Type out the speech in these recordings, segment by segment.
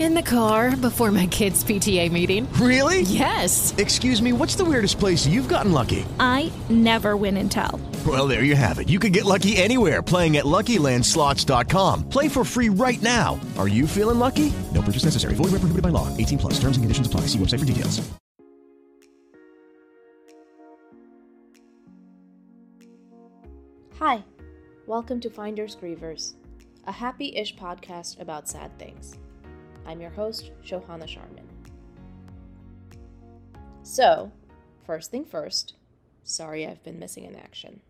In the car before my kids' PTA meeting. Really? Yes. Excuse me, what's the weirdest place you've gotten lucky? I never win and tell. Well, there you have it. You can get lucky anywhere, playing at LuckyLandSlots.com. Play for free right now. Are you feeling lucky? No purchase necessary. Void where prohibited by law. 18+. Terms and conditions apply. See website for details. Hi. Welcome to Finders Grievers, a happy-ish podcast about sad things. I'm your host, Shohana Sharman. So, first thing first, sorry I've been missing in action.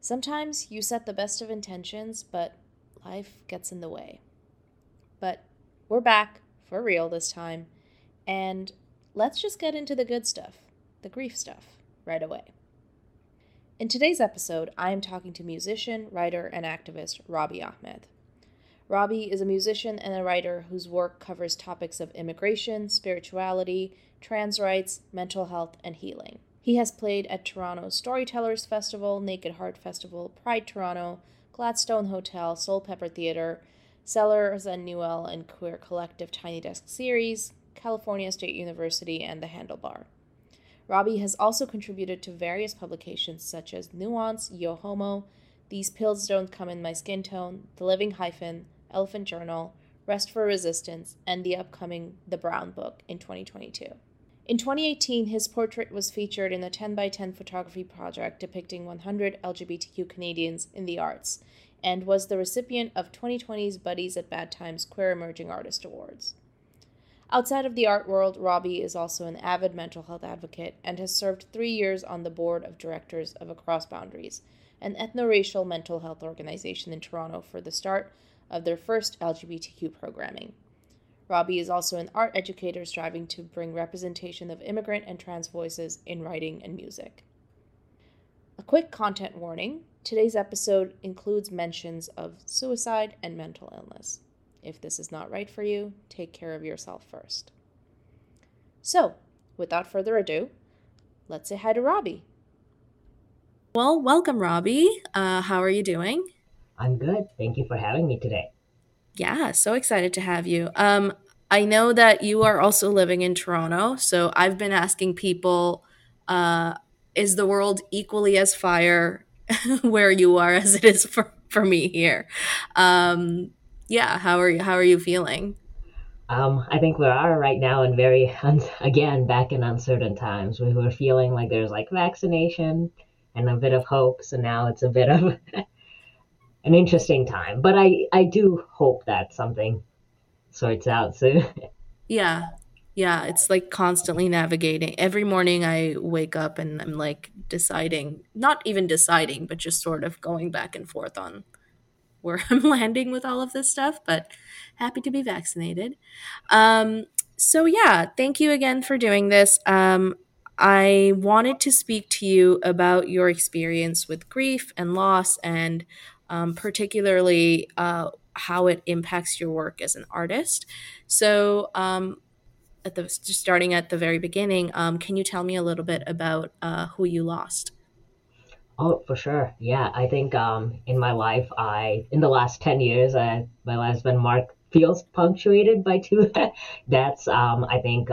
Sometimes you set the best of intentions, but life gets in the way. But we're back, for real this time, and let's just get into the good stuff, the grief stuff, right away. In today's episode, I am talking to musician, writer, and activist Robbie Ahmed. Robbie is a musician and a writer whose work covers topics of immigration, spirituality, trans rights, mental health, and healing. He has played at Toronto Storytellers Festival, Naked Heart Festival, Pride Toronto, Gladstone Hotel, Soul Pepper Theater, Sellers and Newell and Queer Collective Tiny Desk Series, California State University, and The Handlebar. Robbie has also contributed to various publications such as Nuance, Yo Homo, These Pills Don't Come in My Skin Tone, The Living Hyphen, Elephant Journal, Rest for Resistance, and the upcoming The Brown Book in 2022. In 2018, his portrait was featured in the 10x10 photography project depicting 100 LGBTQ Canadians in the arts, and was the recipient of 2020's Buddies at Bad Times Queer Emerging Artist Awards. Outside of the art world, Robbie is also an avid mental health advocate and has served 3 years on the board of directors of Across Boundaries, an ethno-racial mental health organization in Toronto for the start of their first LGBTQ programming. Robbie is also an art educator striving to bring representation of immigrant and trans voices in writing and music. A quick content warning, today's episode includes mentions of suicide and mental illness. If this is not right for you, take care of yourself first. So, without further ado, let's say hi to Robbie. Well, welcome, Robbie. How are you doing? I'm good. Thank you for having me today. Yeah, so excited to have you. I know that you are also living in Toronto, so I've been asking people, is the world equally as fire where you are as it is for me here? Yeah, how are you feeling? I think we are right now in very, again, back in uncertain times. We were feeling like there's like vaccination and a bit of hope. So now it's a bit of an interesting time. But I do hope that something sorts out soon. Yeah, it's like constantly navigating. Every morning I wake up and I'm like not even deciding, but just sort of going back and forth on where I'm landing with all of this stuff, but happy to be vaccinated. So yeah, thank you again for doing this. I wanted to speak to you about your experience with grief and loss and particularly how it impacts your work as an artist. So starting at the very beginning, can you tell me a little bit about who you lost? Oh, for sure. Yeah, I think in my life, in the last 10 years, my life's been marked, feels punctuated by two deaths. I think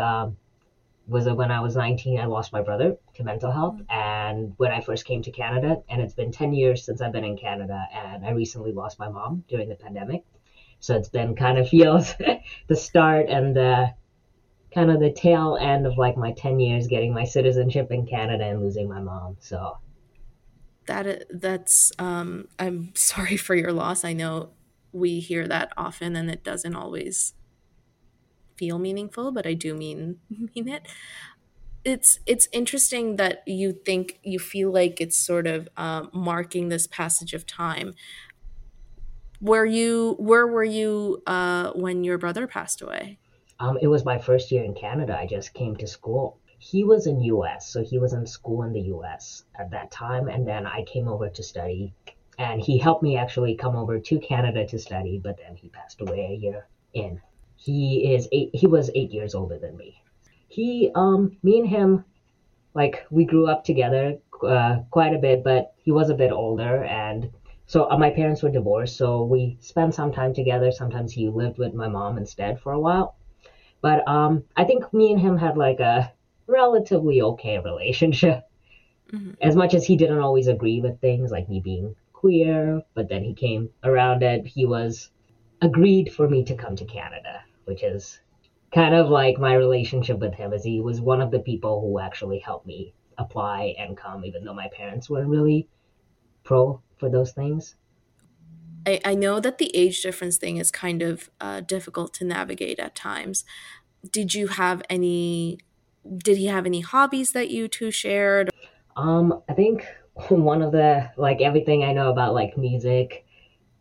was when I was 19, I lost my brother to mental health. Mm-hmm. And when I first came to Canada, and it's been 10 years since I've been in Canada, and I recently lost my mom during the pandemic. So it's been kind of feels the start and the kind of the tail end of like my 10 years getting my citizenship in Canada and losing my mom. So that's I'm sorry for your loss. I know we hear that often and it doesn't always feel meaningful, but I do mean it. It's interesting that you think you feel like it's sort of marking this passage of time. Where were you when your brother passed away? It was my first year in Canada. I just came to school. He was in U.S., so he was in school in the U.S. at that time, and then I came over to study. And he helped me actually come over to Canada to study, but then he passed away a year in. He was 8 years older than me. Me and him, like, we grew up together quite a bit, but he was a bit older, and so my parents were divorced, so we spent some time together. Sometimes he lived with my mom instead for a while. But I think me and him had, like, a relatively okay relationship. Mm-hmm. As much as he didn't always agree with things, like me being queer, but then he came around it. He was agreed for me to come to Canada, which is kind of like my relationship with him, as he was one of the people who actually helped me apply and come, even though my parents weren't really pro for those things. I know that the age difference thing is kind of difficult to navigate at times. Did he have any hobbies that you two shared? I think one of the, like, everything I know about, like, music,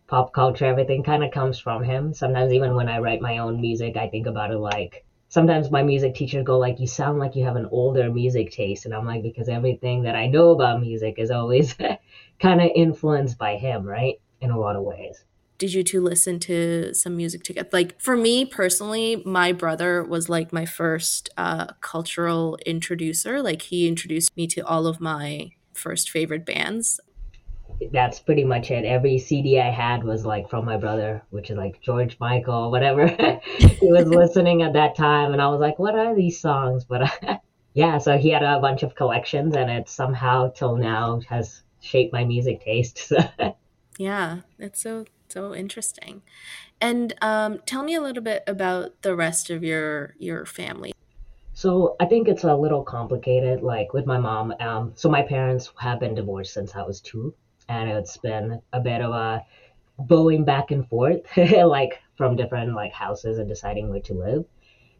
pop culture, everything kind of comes from him. Sometimes even when I write my own music, I think about it like, sometimes my music teacher go like, you sound like you have an older music taste. And I'm like, because everything that I know about music is always kind of influenced by him, right? In a lot of ways. Did you two listen to some music together? Like, for me personally, my brother was like my first cultural introducer. Like, he introduced me to all of my first favorite bands. That's pretty much it. Every CD I had was like from my brother, which is like George Michael, whatever he was listening at that time. And I was like, what are these songs? But yeah, so he had a bunch of collections, and it somehow till now has shaped my music taste. So. Yeah, it's so interesting. And tell me a little bit about the rest of your family. So I think it's a little complicated, like with my mom. So my parents have been divorced since I was 2, and it's been a bit of a going back and forth, like from different like houses and deciding where to live.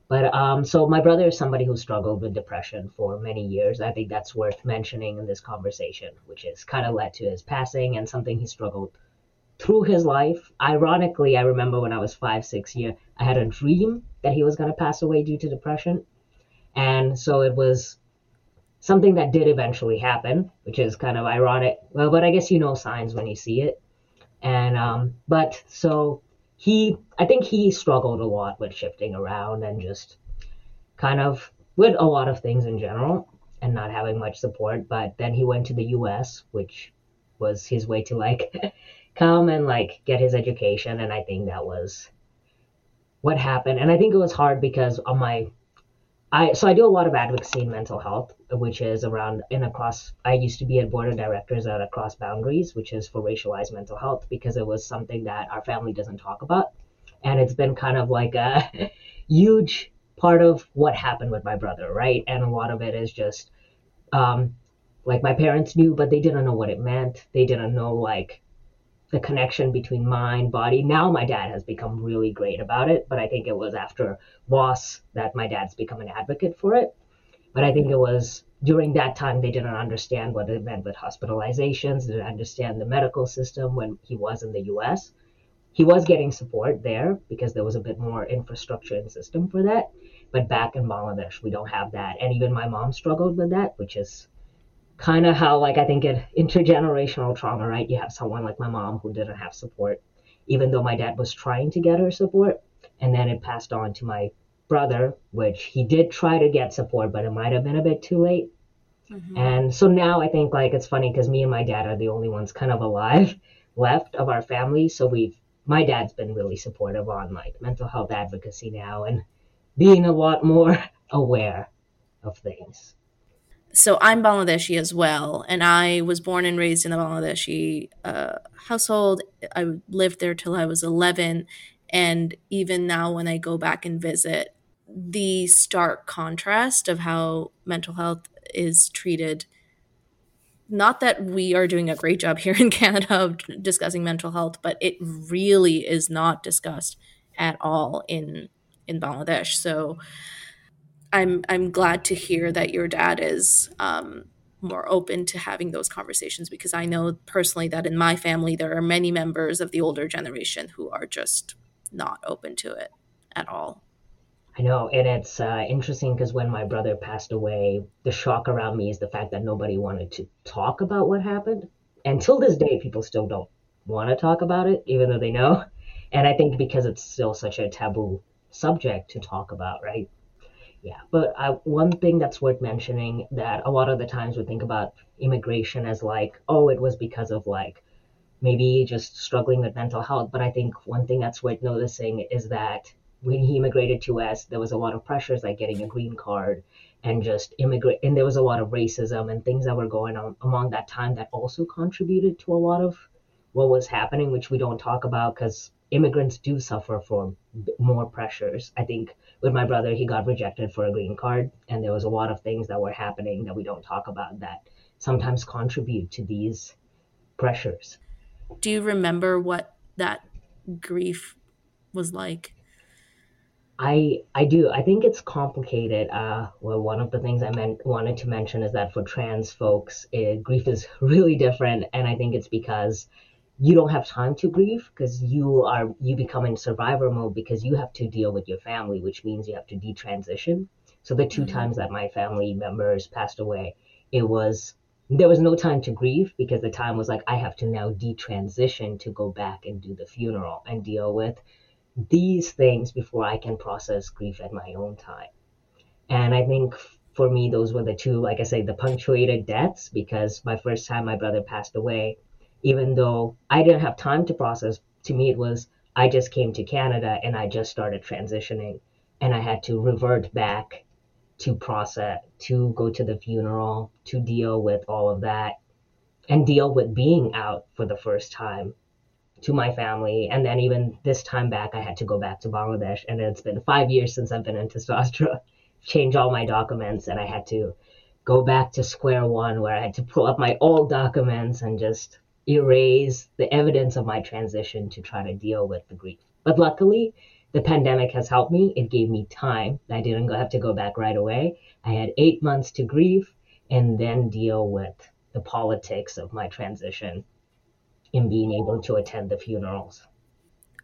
But so my brother is somebody who struggled with depression for many years. I think that's worth mentioning in this conversation, which is kind of led to his passing and something he struggled through his life. Ironically, I remember when I was 5, 6 years, I had a dream that he was going to pass away due to depression. And so it was something that did eventually happen, which is kind of ironic. Well, but I guess you know signs when you see it. And but so I think he struggled a lot with shifting around and just kind of with a lot of things in general and not having much support. But then he went to the US, which was his way to like come and like get his education. And I think that was what happened. And I think it was hard because on so I do a lot of advocacy in mental health, which is around I used to be at board of directors at Across Boundaries, which is for racialized mental health, because it was something that our family doesn't talk about. And it's been kind of like a huge part of what happened with my brother, right? And a lot of it is just like my parents knew, but they didn't know what it meant. They didn't know like the connection between mind, body. Now my dad has become really great about it, but I think it was after loss that my dad's become an advocate for it. But I think it was during that time they didn't understand what it meant with hospitalizations, didn't understand the medical system when he was in the US. He was getting support there because there was a bit more infrastructure and system for that. But back in Bangladesh, we don't have that. And even my mom struggled with that, which is kind of how, like, I think it intergenerational trauma, right? You have someone like my mom who didn't have support, even though my dad was trying to get her support. And then it passed on to my brother, which he did try to get support, but it might have been a bit too late. Mm-hmm. And so now I think, like, it's funny because me and my dad are the only ones kind of alive left of our family. So my dad's been really supportive on, like, mental health advocacy now and being a lot more aware of things. So I'm Bangladeshi as well, and I was born and raised in a Bangladeshi household. I lived there till I was 11, and even now when I go back and visit, the stark contrast of how mental health is treated, not that we are doing a great job here in Canada of discussing mental health, but it really is not discussed at all in in Bangladesh. So I'm glad to hear that your dad is more open to having those conversations, because I know personally that in my family, there are many members of the older generation who are just not open to it at all. I know. And it's interesting because when my brother passed away, the shock around me is the fact that nobody wanted to talk about what happened. And till this day, people still don't want to talk about it, even though they know. And I think because it's still such a taboo subject to talk about, right? Yeah. But one thing that's worth mentioning that a lot of the times we think about immigration as like, oh, it was because of like maybe just struggling with mental health. But I think one thing that's worth noticing is that when he immigrated to us, there was a lot of pressures like getting a green card and just immigrate. And there was a lot of racism and things that were going on among that time that also contributed to a lot of what was happening, which we don't talk about because immigrants do suffer from more pressures. I think with my brother, he got rejected for a green card, and there was a lot of things that were happening that we don't talk about that sometimes contribute to these pressures. Do you remember what that grief was like? I do. I think it's complicated. Well, one of the things wanted to mention is that for trans folks, grief is really different. And I think it's because you don't have time to grieve because you become in survivor mode because you have to deal with your family, which means you have to detransition. So the two times that my family members passed away, there was no time to grieve because the time was like, I have to now detransition to go back and do the funeral and deal with these things before I can process grief at my own time. And I think for me, those were the two, like I say, the punctuated deaths, because my first time my brother passed away, even though I didn't have time to process, to me it was, I just came to Canada and I just started transitioning and I had to revert back to process, to go to the funeral, to deal with all of that and deal with being out for the first time to my family. And then even this time back, I had to go back to Bangladesh. And it's been 5 years since I've been in testosterone, change all my documents. And I had to go back to square one where I had to pull up my old documents and just erase the evidence of my transition to try to deal with the grief. But luckily, the pandemic has helped me. It gave me time. I didn't have to go back right away. I had 8 months to grieve and then deal with the politics of my transition in being able to attend the funerals.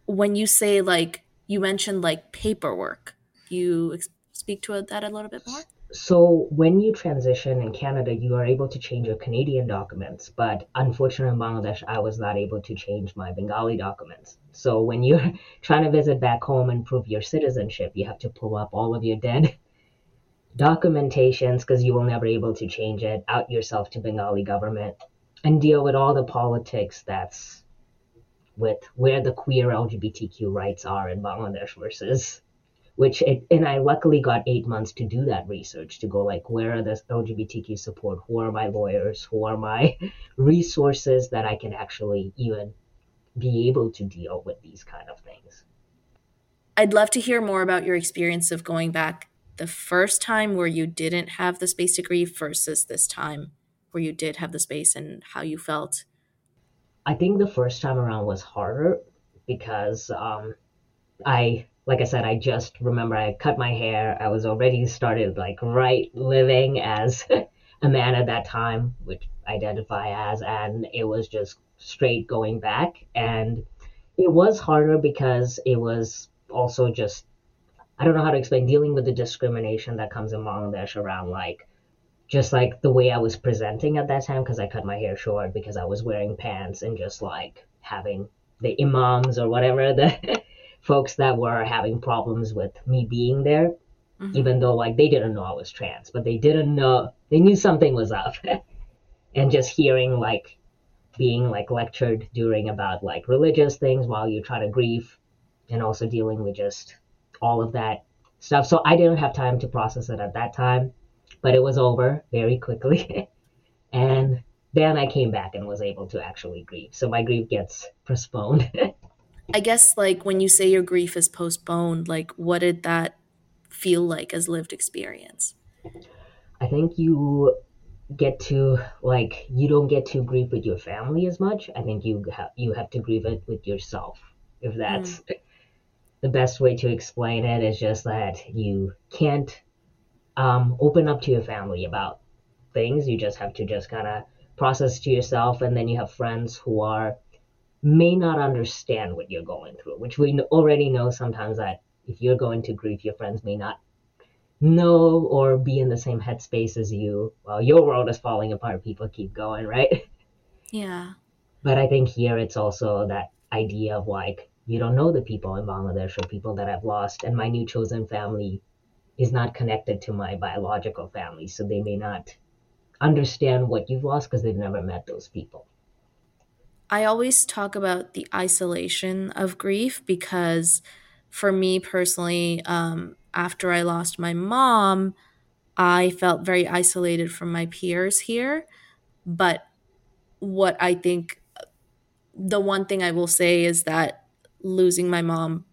When you say, like, you mentioned, like, paperwork, you speak to that a little bit more? So when you transition in Canada, you are able to change your Canadian documents. But unfortunately, in Bangladesh, I was not able to change my Bengali documents. So when you're trying to visit back home and prove your citizenship, you have to pull up all of your dead documentations because you will never be able to change it, out yourself to Bengali government, and deal with all the politics that's with where the queer LGBTQ rights are in Bangladesh versus which it, and I luckily got 8 months to do that research, to go like, where are the LGBTQ support? Who are my lawyers? Who are my resources that I can actually even be able to deal with these kind of things? I'd love to hear more about your experience of going back the first time where you didn't have the space to grieve versus this time where you did have the space and how you felt. I think the first time around was harder because I just remember I cut my hair. I was already started like right living as a man at that time, which I identify as, and it was just straight going back. And it was harder because it was also just, I don't know how to explain, dealing with the discrimination that comes in Bangladesh around like, just like the way I was presenting at that time, because I cut my hair short, because I was wearing pants and just like having the imams or whatever, the folks that were having problems with me being there, even though like they didn't know I was trans, but they didn't know, they knew something was up. And just hearing like, being like lectured during about like religious things while you try to grieve and also dealing with just all of that stuff. So I didn't have time to process it at that time. But it was over very quickly. And then I came back and was able to actually grieve. So my grief gets postponed. I guess like when you say your grief is postponed, like what did that feel like as lived experience? I think you get to like, you don't get to grieve with your family as much. I think you have to grieve it with yourself, if that's the best way to explain it is just that you can't open up to your family about things. You just have to just kind of process to yourself, and then you have friends who may not understand what you're going through, which we already know sometimes that if you're going to grief, your friends may not know or be in the same headspace as you. Well, your world is falling apart, people keep going, right? Yeah. But I think here it's also that idea of like, you don't know the people in Bangladesh or people that I've lost, and my new chosen family is not connected to my biological family, so they may not understand what you've lost because they've never met those people. I always talk about the isolation of grief because for me personally, after I lost my mom, I felt very isolated from my peers here. But what I think, the one thing I will say is that losing my mom,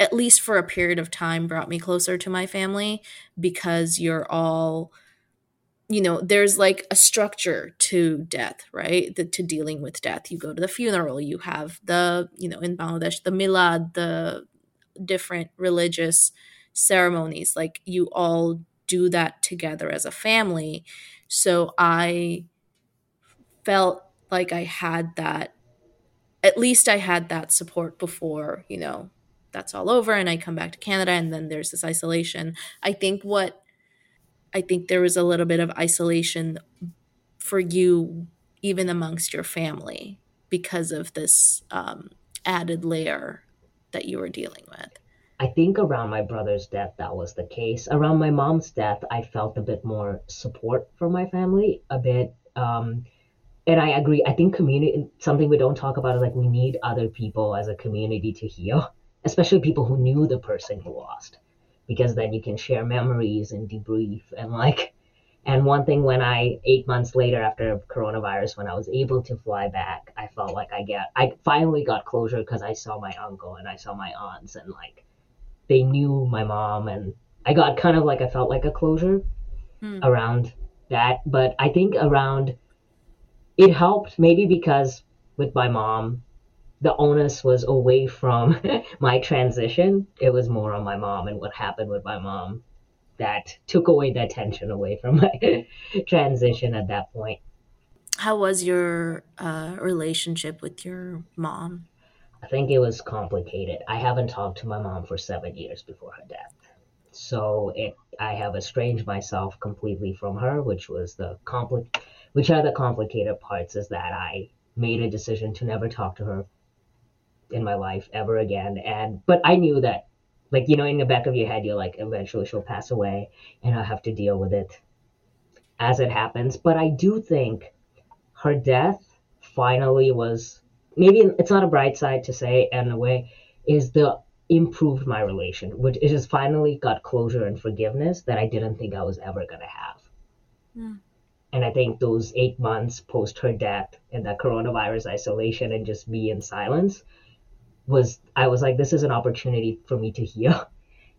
at least for a period of time, brought me closer to my family because you're all, you know, there's like a structure to death, right? To dealing with death. You go to the funeral, you have the, you know, in Bangladesh, the milad, the different religious ceremonies, like you all do that together as a family. So I felt like I had that, at least I had that support before, you know, that's all over and I come back to Canada and then there's this isolation. I think there was a little bit of isolation for you even amongst your family because of this added layer that you were dealing with. I think around my brother's death, that was the case. Around my mom's death, I felt a bit more support from my family, a bit. And I agree. I think community, something we don't talk about is like we need other people as a community to heal, especially people who knew the person who lost, because then you can share memories and debrief and like. And one thing when 8 months later after coronavirus, when I was able to fly back, I felt like I finally got closure because I saw my uncle and I saw my aunts and like they knew my mom and I got kind of like, I felt like a closure around that. But I think around, it helped maybe because with my mom, the onus was away from my transition. It was more on my mom and what happened with my mom. That took away that tension away from my transition at that point. How was your relationship with your mom? I think it was complicated. I haven't talked to my mom for 7 years before her death. So I have estranged myself completely from her, which are the complicated parts is that I made a decision to never talk to her in my life ever again. But I knew that, like, you know, in the back of your head, you're like, eventually she'll pass away and I'll have to deal with it as it happens. But I do think her death finally was, maybe it's not a bright side to say in a way, is the improved my relation, which it has finally got closure and forgiveness that I didn't think I was ever going to have. Yeah. And I think those 8 months post her death and that coronavirus isolation and just be in silence, I was like, this is an opportunity for me to heal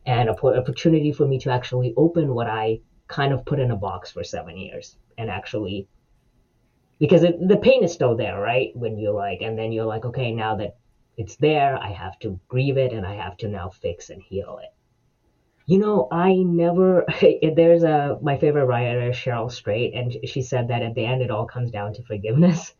and an opportunity for me to actually open what I kind of put in a box for 7 years and actually, because the pain is still there, right? When you're like, and then you're like, okay, now that it's there, I have to grieve it and I have to now fix and heal it. You know, my favorite writer, Cheryl Strayed, and she said that at the end, it all comes down to forgiveness.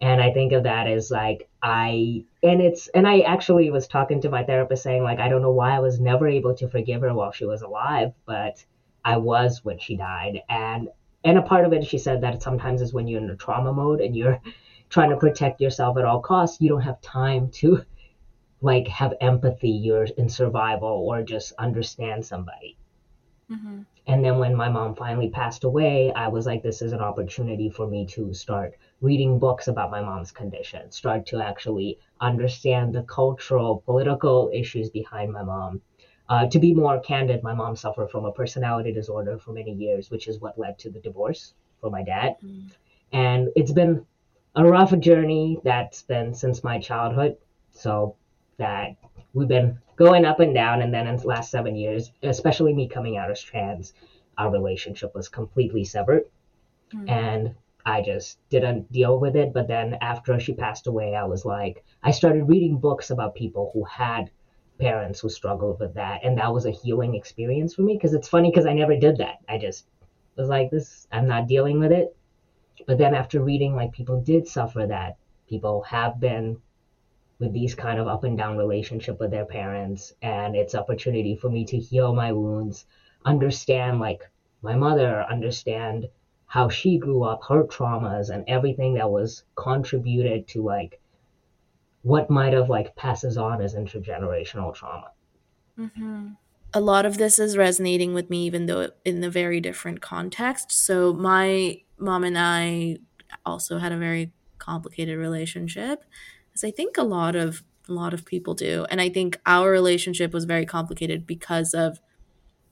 And I think of that as like, I actually was talking to my therapist saying like, I don't know why I was never able to forgive her while she was alive, but I was when she died. And a part of it, she said that sometimes is when you're in a trauma mode and you're trying to protect yourself at all costs, you don't have time to like have empathy, you're in survival or just understand somebody. Mm-hmm. And then when my mom finally passed away, I was like, this is an opportunity for me to start reading books about my mom's condition, start to actually understand the cultural, political issues behind my mom. To be more candid, my mom suffered from a personality disorder for many years, which is what led to the divorce for my dad. Mm-hmm. And it's been a rough journey that's been since my childhood. So that we've been going up and down, and then in the last 7 years, especially me coming out as trans, our relationship was completely severed. Mm-hmm. And I just didn't deal with it. But then after she passed away, I was like, I started reading books about people who had parents who struggled with that. And that was a healing experience for me, because it's funny because I never did that. I just was like, this, I'm not dealing with it. But then after reading, like, people did suffer that. People have been with these kind of up and down relationship with their parents. And it's opportunity for me to heal my wounds, understand, like, my mother, understand how she grew up, her traumas and everything that was contributed to, like, what might have, like, passes on as intergenerational trauma. Mm-hmm. A lot of this is resonating with me, even though in a very different context. So my mom and I also had a very complicated relationship, as I think a lot of people do. And I think our relationship was very complicated because of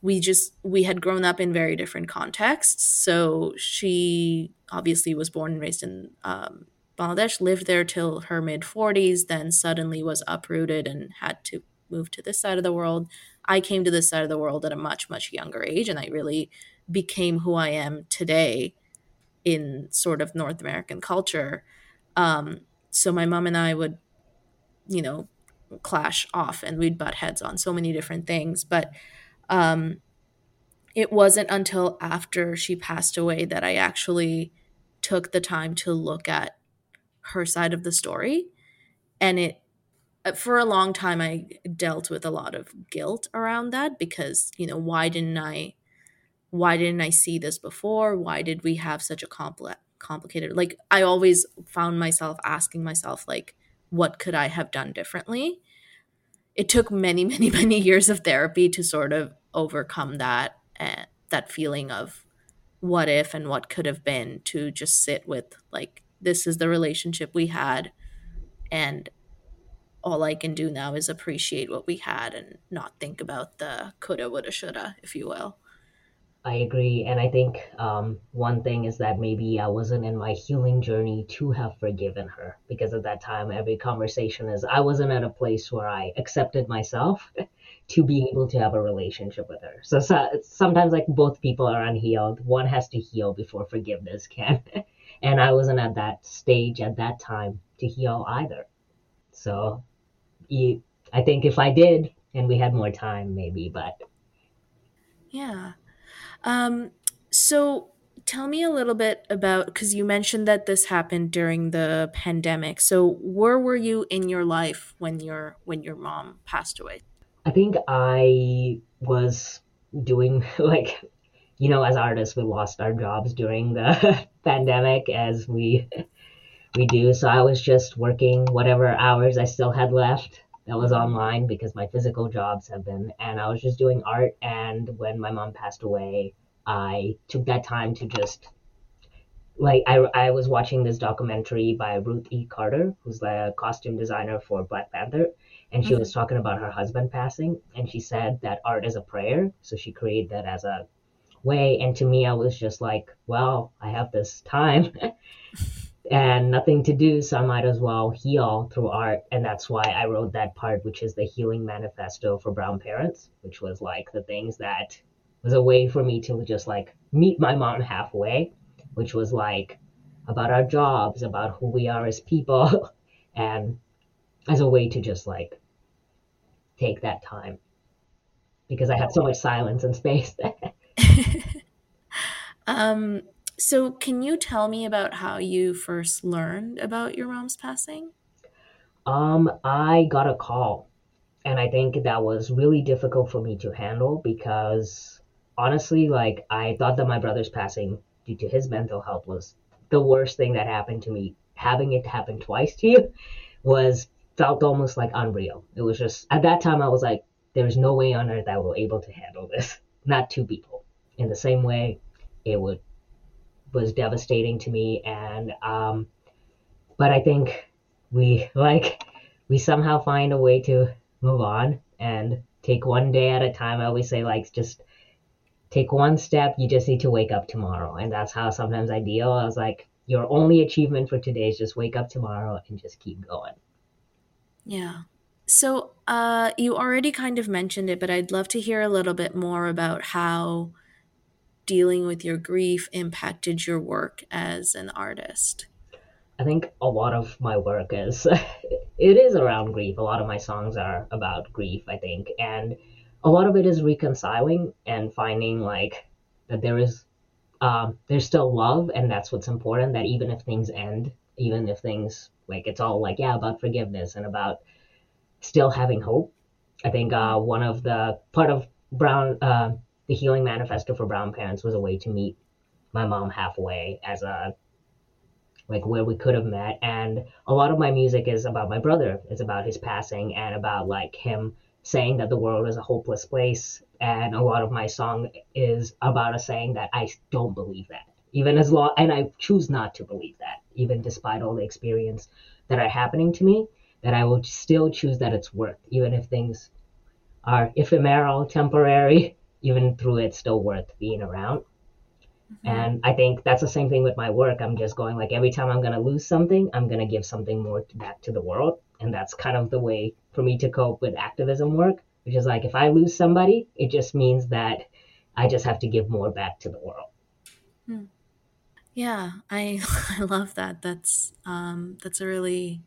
we had grown up in very different contexts. So she obviously was born and raised in Bangladesh, lived there till her mid-40s, then suddenly was uprooted and had to move to this side of the world. I came to this side of the world at a much, much younger age, and I really became who I am today in sort of North American culture. So my mom and I would, you know, clash off, and we'd butt heads on so many different things. But it wasn't until after she passed away that I actually took the time to look at her side of the story. And it, for a long time, I dealt with a lot of guilt around that, because, you know, why didn't I see this before? Why did we have such a complicated, like, I always found myself asking myself, like, what could I have done differently? It took many, many, many years of therapy to sort of overcome that, and that feeling of what if and what could have been, to just sit with, like, this is the relationship we had, and all I can do now is appreciate what we had and not think about the coulda, woulda, shoulda, if you will. I agree. And I think one thing is that maybe I wasn't in my healing journey to have forgiven her, because at that time, every conversation is, I wasn't at a place where I accepted myself to be able to have a relationship with her. So sometimes, like, both people are unhealed. One has to heal before forgiveness can. And I wasn't at that stage at that time to heal either. So I think if I did, and we had more time, maybe, but. Yeah. So tell me a little bit about, because you mentioned that this happened during the pandemic. So where were you in your life when your mom passed away? I think I was doing, like, you know, as artists, we lost our jobs during the pandemic, as we do. So I was just working whatever hours I still had left that was online, because my physical jobs have been, and I was just doing art. And when my mom passed away, I took that time to just, like, I was watching this documentary by Ruth E. Carter, who's the costume designer for Black Panther. And she was talking about her husband passing, and she said that art is a prayer. So she created that as a way. And to me, I was just like, well, I have this time and nothing to do, so I might as well heal through art. And that's why I wrote that part, which is the healing manifesto for brown parents, which was, like, the things that was a way for me to just, like, meet my mom halfway, which was, like, about our jobs, about who we are as people, and as a way to just, like, take that time, because I had so much silence and space. So can you tell me about how you first learned about your mom's passing? I got a call, and I think that was really difficult for me to handle, because honestly, like, I thought that my brother's passing, due to his mental health, was the worst thing that happened to me. Having it happen twice to you felt almost, like, unreal. It was just, at that time, I was like, there's no way on earth I will be able to handle this. Not two people. In the same way, it was devastating to me. And but I think we somehow find a way to move on and take one day at a time. I always say, like, just take one step. You just need to wake up tomorrow. And that's how sometimes I deal. I was like, your only achievement for today is just wake up tomorrow and just keep going. Yeah. So you already kind of mentioned it, but I'd love to hear a little bit more about how dealing with your grief impacted your work as an artist. I think a lot of my work is it is around grief. A lot of my songs are about grief, I think. And a lot of it is reconciling and finding like that there is, there's still love, and that's what's important, that even if things end, even if things like, it's all like, yeah, about forgiveness and about still having hope. I think one of the part of Brown, the Healing Manifesto for Brown Parents was a way to meet my mom halfway as a, like where we could have met. And a lot of my music is about my brother. It's about his passing and about like him saying that the world is a hopeless place. And a lot of my song is about us saying that I don't believe that, even as long, and I choose not to believe that, even despite all the experience that are happening to me, that I will still choose that it's worth, even if things are ephemeral, temporary, even through it's still worth being around. And I think that's the same thing with my work. I'm just going like, every time I'm going to lose something, I'm going to give something more back to the world. And that's kind of the way for me to cope with activism work, which is like, if I lose somebody, it just means that I just have to give more back to the world. Yeah, I love that. That's a really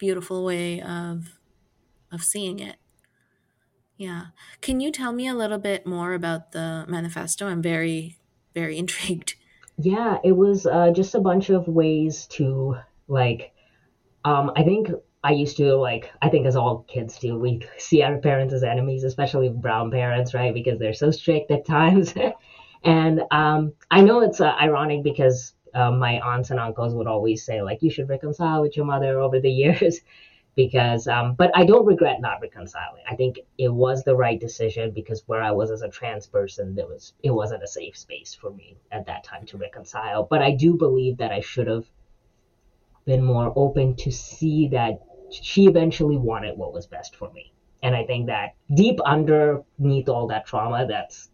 beautiful way of seeing it. Yeah. Can you tell me a little bit more about the manifesto? I'm very intrigued. Yeah, it was just a bunch of ways to like, I think I used to like, I think as all kids do, we see our parents as enemies, especially brown parents, right? Because they're so strict at times. And I know it's ironic because my aunts and uncles would always say like, you should reconcile with your mother over the years because, but I don't regret not reconciling. I think it was the right decision because where I was as a trans person, it wasn't a safe space for me at that time to reconcile. But I do believe that I should have been more open to see that she eventually wanted what was best for me. And I think that deep underneath all that trauma, that's,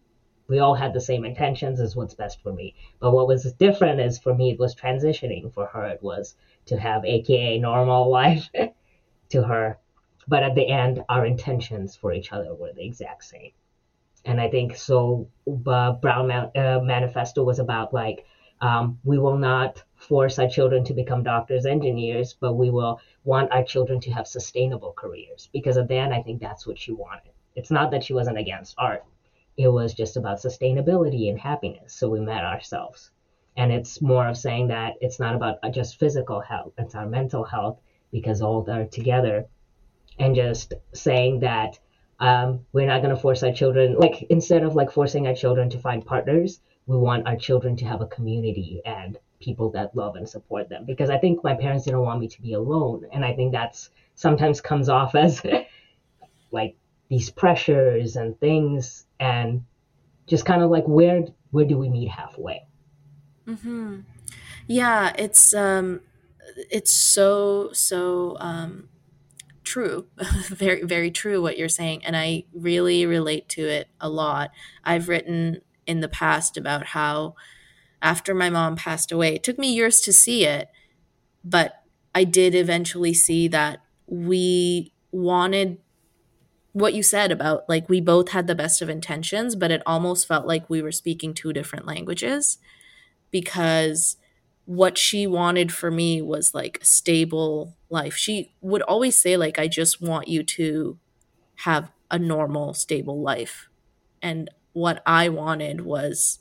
we all had the same intentions as what's best for me. But what was different is for me, it was transitioning. For her, it was to have AKA normal life to her. But at the end, our intentions for each other were the exact same. And I think so Brown Manifesto was about like, we will not force our children to become doctors, engineers, but we will want our children to have sustainable careers. Because at the end, I think that's what she wanted. It's not that she wasn't against art. It was just about sustainability and happiness. So we met ourselves. And it's more of saying that it's not about just physical health, it's our mental health, because all are together. And just saying that we're not going to force our children, like instead of like forcing our children to find partners, we want our children to have a community and people that love and support them. Because I think my parents didn't want me to be alone. And I think that's sometimes comes off as like these pressures and things, and just kind of like, where do we meet halfway? Mm-hmm. Yeah, it's so true. Very, very true what you're saying. And I really relate to it a lot. I've written in the past about how after my mom passed away, it took me years to see it, but I did eventually see that we wanted what you said about like, we both had the best of intentions, but it almost felt like we were speaking two different languages, because what she wanted for me was like a stable life. She would always say like, I just want you to have a normal, stable life. And what I wanted was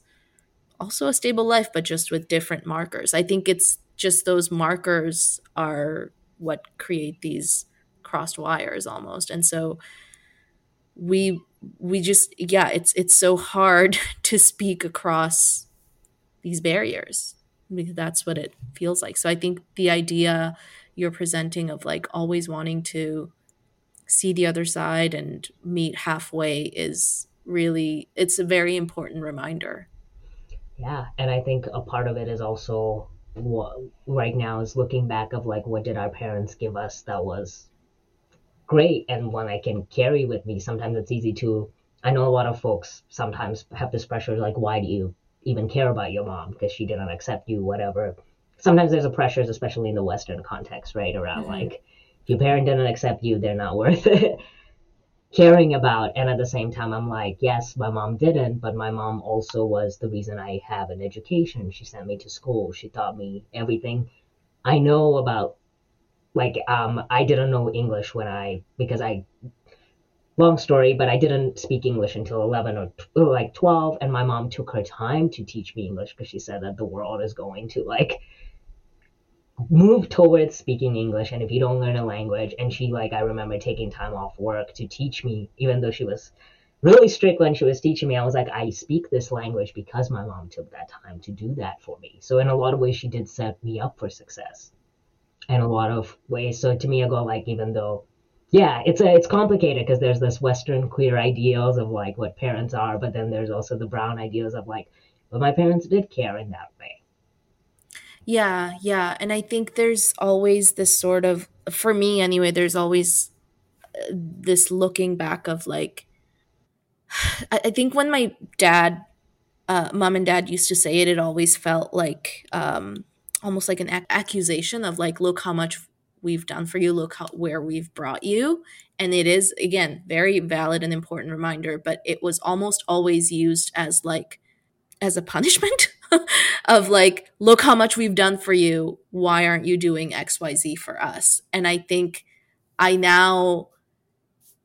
also a stable life, but just with different markers. I think it's just those markers are what create these crossed wires almost. And so we just, yeah, it's so hard to speak across these barriers, because that's what it feels like. So I think the idea you're presenting of like always wanting to see the other side and meet halfway is really, it's a very important reminder. Yeah. And I think a part of it is also what right now is looking back of like, what did our parents give us that was great and one I can carry with me? Sometimes it's easy to, I know a lot of folks sometimes have this pressure like, why do you even care about your mom because she didn't accept you, whatever. Sometimes there's a pressures, especially in the Western context, right, around mm-hmm. like if your parent didn't accept you, they're not worth it caring about. And at the same time, I'm like, yes, my mom didn't, but my mom also was the reason I have an education. She sent me to school. She taught me everything I know about Like, I didn't know English long story, but I didn't speak English until 12, and my mom took her time to teach me English because she said that the world is going to, move towards speaking English, and if you don't learn a language, and she, I remember taking time off work to teach me, even though she was really strict when she was teaching me. I was like, I speak this language because my mom took that time to do that for me. So in a lot of ways, she did set me up for success in a lot of ways. So to me, I go, even though, yeah, it's complicated because there's this Western queer ideals of what parents are, but then there's also the brown ideals of but my parents did care in that way. Yeah, yeah. And I think there's always this sort of, for me anyway, there's always this looking back of I think when my dad, mom and dad used to say it, it always felt almost like an accusation of look how much we've done for you, look where we've brought you. And it is, again, very valid and important reminder, but it was almost always used as as a punishment of look how much we've done for you. Why aren't you doing XYZ for us? And I think I now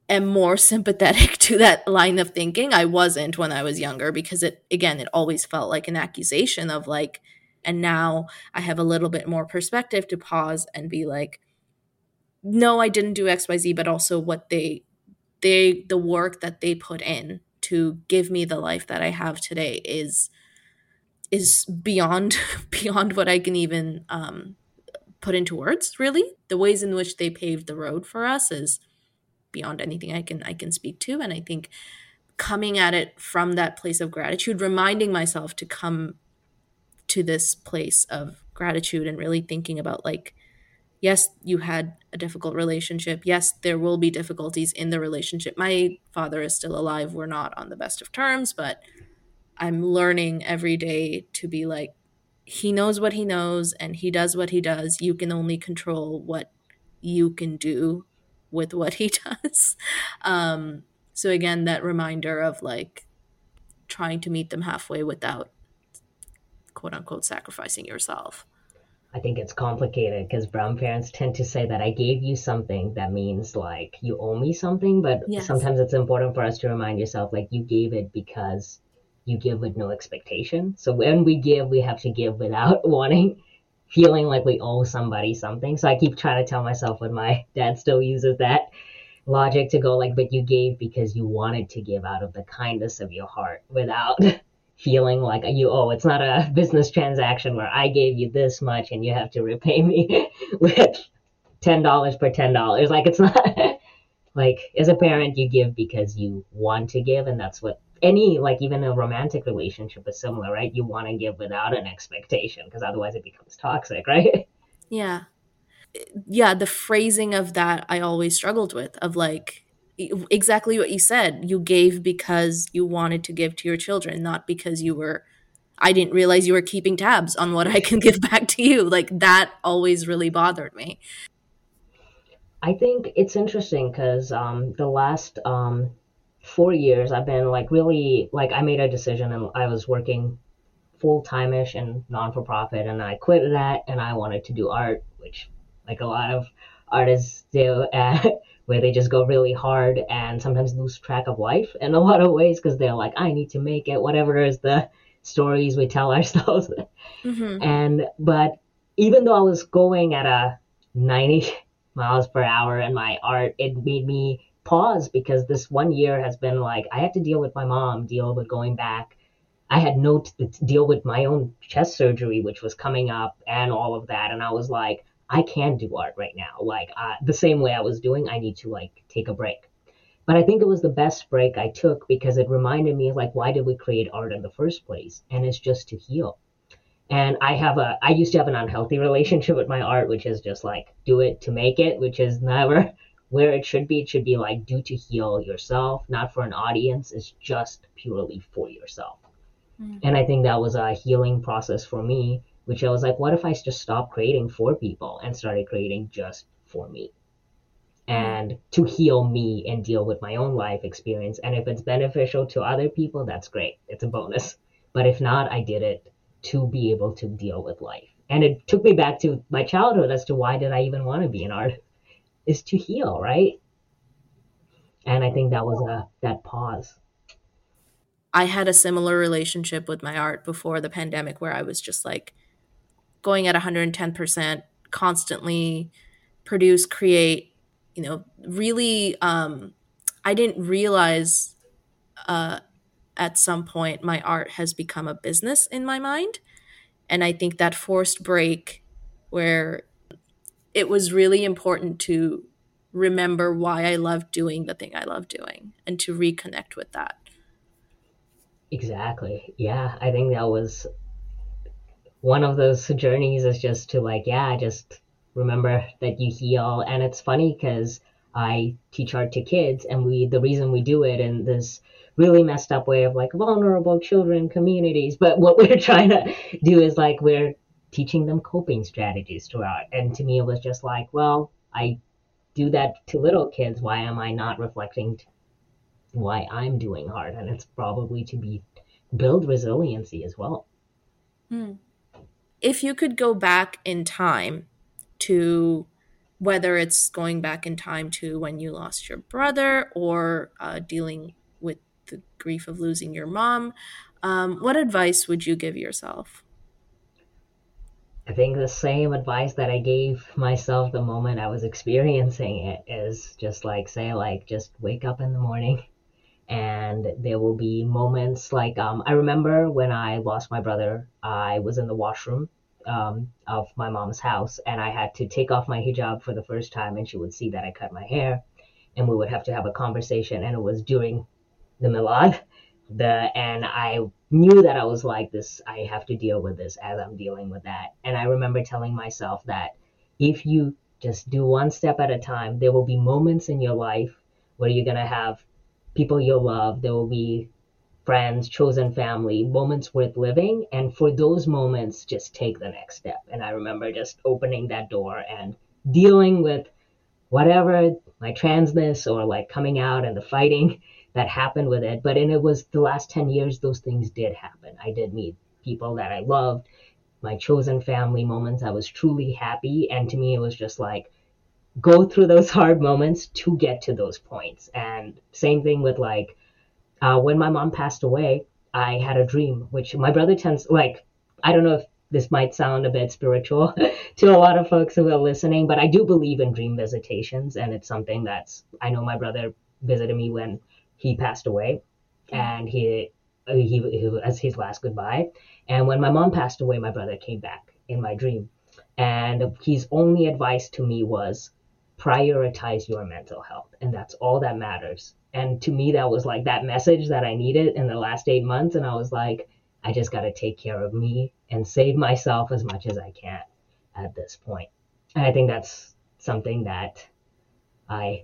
am more sympathetic to that line of thinking. I wasn't when I was younger because it always felt like an accusation of and now I have a little bit more perspective to pause and be no, I didn't do XYZ, but also what the work that they put in to give me the life that I have today is beyond what I can even put into words, really. The ways in which they paved the road for us is beyond anything I can speak to. And I think coming at it from that place of gratitude, reminding myself to come to this place of gratitude and really thinking about yes, you had a difficult relationship. Yes, there will be difficulties in the relationship. My father is still alive. We're not on the best of terms, but I'm learning every day to be he knows what he knows and he does what he does. You can only control what you can do with what he does. So again, that reminder of trying to meet them halfway without quote unquote sacrificing yourself. I think it's complicated because brown parents tend to say that I gave you something that means you owe me something, but yes. Sometimes it's important for us to remind yourself you gave it because you give with no expectation. So when we give, we have to give without feeling we owe somebody something. So I keep trying to tell myself when my dad still uses that logic to go but you gave because you wanted to give out of the kindness of your heart without feeling you owe. It's not a business transaction where I gave you this much and you have to repay me with $10 per $10. It's not as a parent, you give because you want to give. And that's what any, even a romantic relationship is similar, right? You want to give without an expectation because otherwise it becomes toxic, right? Yeah. Yeah. The phrasing of that, I always struggled with of exactly what you said. You gave because you wanted to give to your children, not because I didn't realize you were keeping tabs on what I can give back to you. That always really bothered me. I think it's interesting because the last 4 years I've been really I made a decision and I was working full-time-ish and non-for-profit and I quit that and I wanted to do art, which a lot of artists do where they just go really hard and sometimes lose track of life in a lot of ways because they're I need to make it, whatever is the stories we tell ourselves. Mm-hmm. But even though I was going at a 90 miles per hour in my art, it made me pause because this 1 year has been I had to deal with my mom, deal with going back. I had no deal with my own chest surgery, which was coming up and all of that. And I was I can't do art right now. The same way I was doing, I need to take a break. But I think it was the best break I took because it reminded me of why did we create art in the first place? And it's just to heal. And I used to have an unhealthy relationship with my art, which is just do it to make it, which is never where it should be. It should be do to heal yourself, not for an audience. It's just purely for yourself. Mm-hmm. And I think that was a healing process for me, which I was what if I just stopped creating for people and started creating just for me and to heal me and deal with my own life experience. And if it's beneficial to other people, that's great. It's a bonus. But if not, I did it to be able to deal with life And it took me back to my childhood as to why did I even want to be an artist, is to heal, right? And I think that was that pause. I had a similar relationship with my art before the pandemic, where I was just like going at 110%, constantly produce, create, you know, really, I didn't realize at some point my art has become a business in my mind. And I think that forced break, where it was really important to remember why I love doing the thing I love doing and to reconnect with that. Exactly. Yeah. I think that was one of those journeys, is just to like, yeah, just remember that you heal. And it's funny because I teach art to kids, and the reason we do it in this really messed up way of like vulnerable children communities, but what we're trying to do is like we're teaching them coping strategies through art. And to me it was just like, well, I do that to little kids, why am I not reflecting why I'm doing art? And it's probably to build resiliency as well. If you could go back in time to, whether it's going back in time to when you lost your brother or dealing with the grief of losing your mom, what advice would you give yourself? I think the same advice that I gave myself the moment I was experiencing it, is just like, say, like, just wake up in the morning, and there will be moments like, I remember when I lost my brother, I was in the washroom of my mom's house, and I had to take off my hijab for the first time, and she would see that I cut my hair, and we would have to have a conversation. And it was during the Milad, and I knew that I was like, this, I have to deal with this as I'm dealing with that. And I remember telling myself that if you just do one step at a time, there will be moments in your life where you're going to have people you'll love, there will be friends, chosen family, moments worth living. And for those moments, just take the next step. And I remember just opening that door and dealing with whatever, my transness or like coming out and the fighting that happened with it. But and it was the last 10 years, those things did happen. I did meet people that I loved, my chosen family, moments I was truly happy. And to me, it was just like, go through those hard moments to get to those points. And same thing with like, when my mom passed away, I had a dream, which my brother tends, like, I don't know if this might sound a bit spiritual to a lot of folks who are listening, but I do believe in dream visitations. And it's something that's, I know my brother visited me when he passed away, and he as his last goodbye. And when my mom passed away, my brother came back in my dream. And his only advice to me was, prioritize your mental health. And that's all that matters. And to me, that was like that message that I needed in the last 8 months. And I was like, I just got to take care of me and save myself as much as I can at this point. And I think that's something that I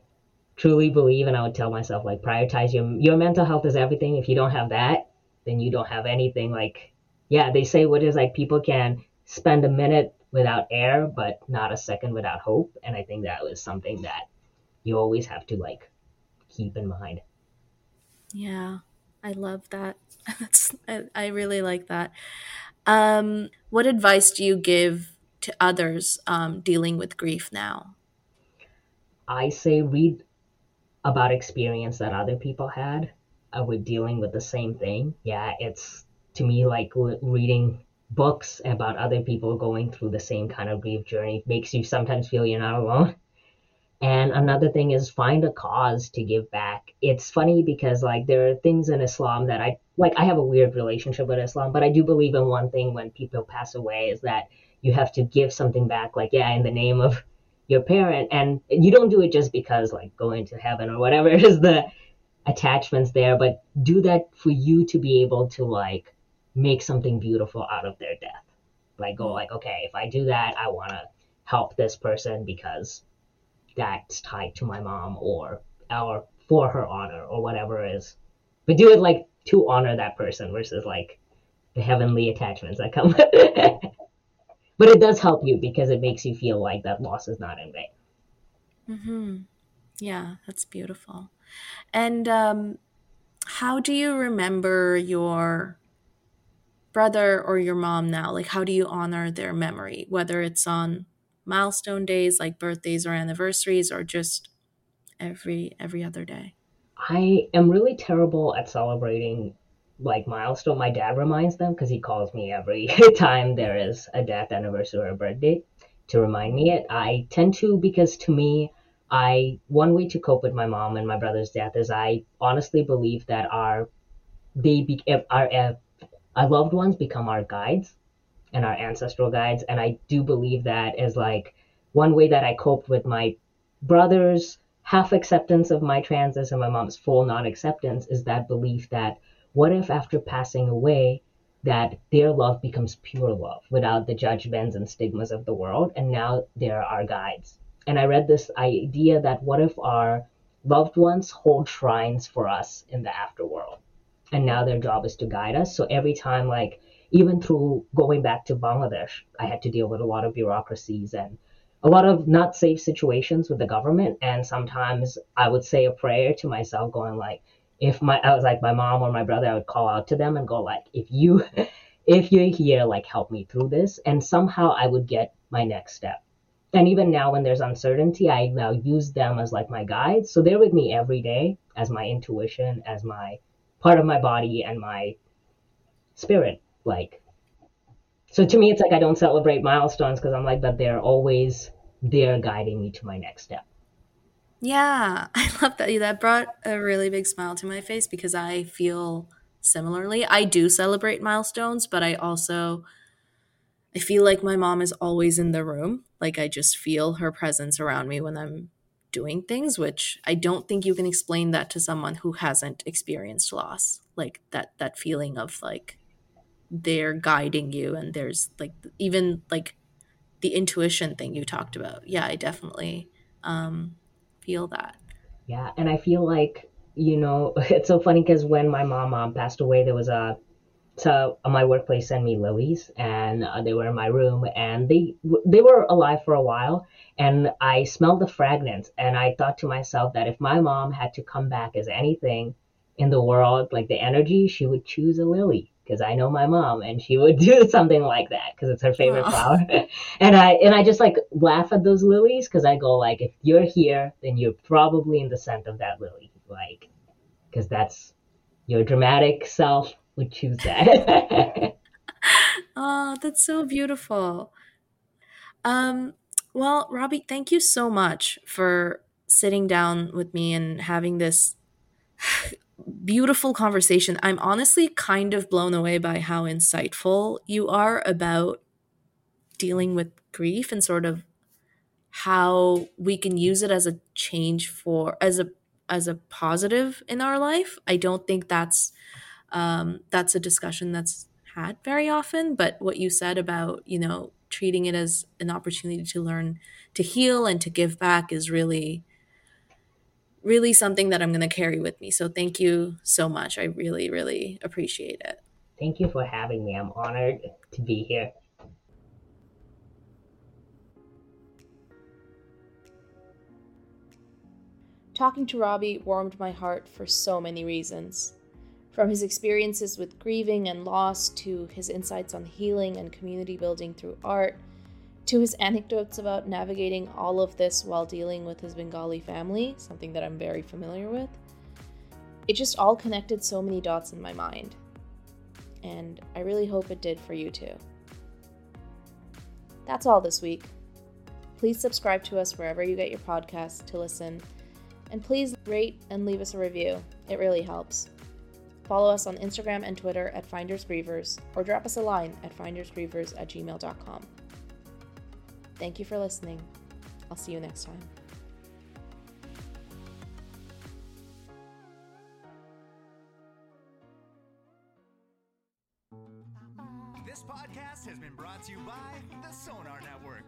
truly believe. And I would tell myself, like, prioritize your mental health is everything. If you don't have that, then you don't have anything. Like, yeah, they say what is like people can spend a minute without air, but not a second without hope. And I think that was something that you always have to like keep in mind. Yeah, I love that. I really like that. What advice do you give to others dealing with grief now? I say read about experience that other people had with dealing with the same thing. Yeah, it's to me like reading books about other people going through the same kind of grief journey makes you sometimes feel you're not alone. And another thing is find a cause to give back. It's funny because like there are things in Islam that I have a weird relationship with Islam, but I do believe in one thing when people pass away is that you have to give something back, like, yeah, in the name of your parent. And you don't do it just because like going to heaven or whatever is the attachments there, but do that for you to be able to like make something beautiful out of their death. Like go like, okay, if I do that, I want to help this person because that's tied to my mom or for her honor or whatever it is. But do it like to honor that person versus like the heavenly attachments that come. But it does help you because it makes you feel like that loss is not in vain. Mm-hmm. Yeah, that's beautiful. And how do you remember your brother or your mom now? Like, how do you honor their memory, whether it's on milestone days like birthdays or anniversaries, or just every other day? I am really terrible at celebrating like milestone. My dad reminds them because he calls me every time there is a death, anniversary, or a birthday to remind me it. I tend to, because to me, one way to cope with my mom and my brother's death is I honestly believe that our loved ones become our guides and our ancestral guides. And I do believe that is like one way that I coped with my brother's half acceptance of my transness and my mom's full non-acceptance, is that belief that what if after passing away that their love becomes pure love without the judgments and stigmas of the world, and now they're our guides. And I read this idea that what if our loved ones hold shrines for us in the afterworld, and now their job is to guide us. So every time, like even through going back to Bangladesh, I had to deal with a lot of bureaucracies and a lot of not safe situations with the government. And sometimes I would say a prayer to myself going like, my mom or my brother, I would call out to them and go like, if you're here, like help me through this. And somehow I would get my next step. And even now when there's uncertainty, I now use them as like my guides. So they're with me every day as my intuition, as my part of my body and my spirit. Like, so to me, it's like I don't celebrate milestones because I'm like, but they're always there guiding me to my next step. Yeah, I love that. That brought a really big smile to my face because I feel similarly. I do celebrate milestones, but I feel like my mom is always in the room. Like I just feel her presence around me when I'm doing things, which I don't think you can explain that to someone who hasn't experienced loss. Like that feeling of like, they're guiding you, and there's like even like the intuition thing you talked about. Yeah, I definitely feel that. Yeah, and I feel like, you know, it's so funny because when my mom passed away, there was my workplace sent me lilies, and they were in my room, and they were alive for a while, and I smelled the fragrance, and I thought to myself that if my mom had to come back as anything in the world, like the energy, she would choose a lily. Because I know my mom, and she would do something like that because it's her favorite flower. And I just like laugh at those lilies because I go like, if you're here, then you're probably in the scent of that lily, like, because that's your dramatic self would choose that. Oh, that's so beautiful. Well, Robbie, thank you so much for sitting down with me and having this. Beautiful conversation. I'm honestly kind of blown away by how insightful you are about dealing with grief and sort of how we can use it as a change as a positive in our life. I don't think that's a discussion that's had very often, but what you said about, you know, treating it as an opportunity to learn to heal and to give back is really something that I'm going to carry with me. So thank you so much. I really, really appreciate it. Thank you for having me. I'm honored to be here. Talking to Robbie warmed my heart for so many reasons. From his experiences with grieving and loss, to his insights on healing and community building through art, to his anecdotes about navigating all of this while dealing with his Bengali family, something that I'm very familiar with. It just all connected so many dots in my mind. And I really hope it did for you too. That's all this week. Please subscribe to us wherever you get your podcasts to listen. And please rate and leave us a review. It really helps. Follow us on Instagram and Twitter at Finders Grievers, or drop us a line at findersgrievers@gmail.com. Thank you for listening. I'll see you next time. This podcast has been brought to you by the Sonar Network.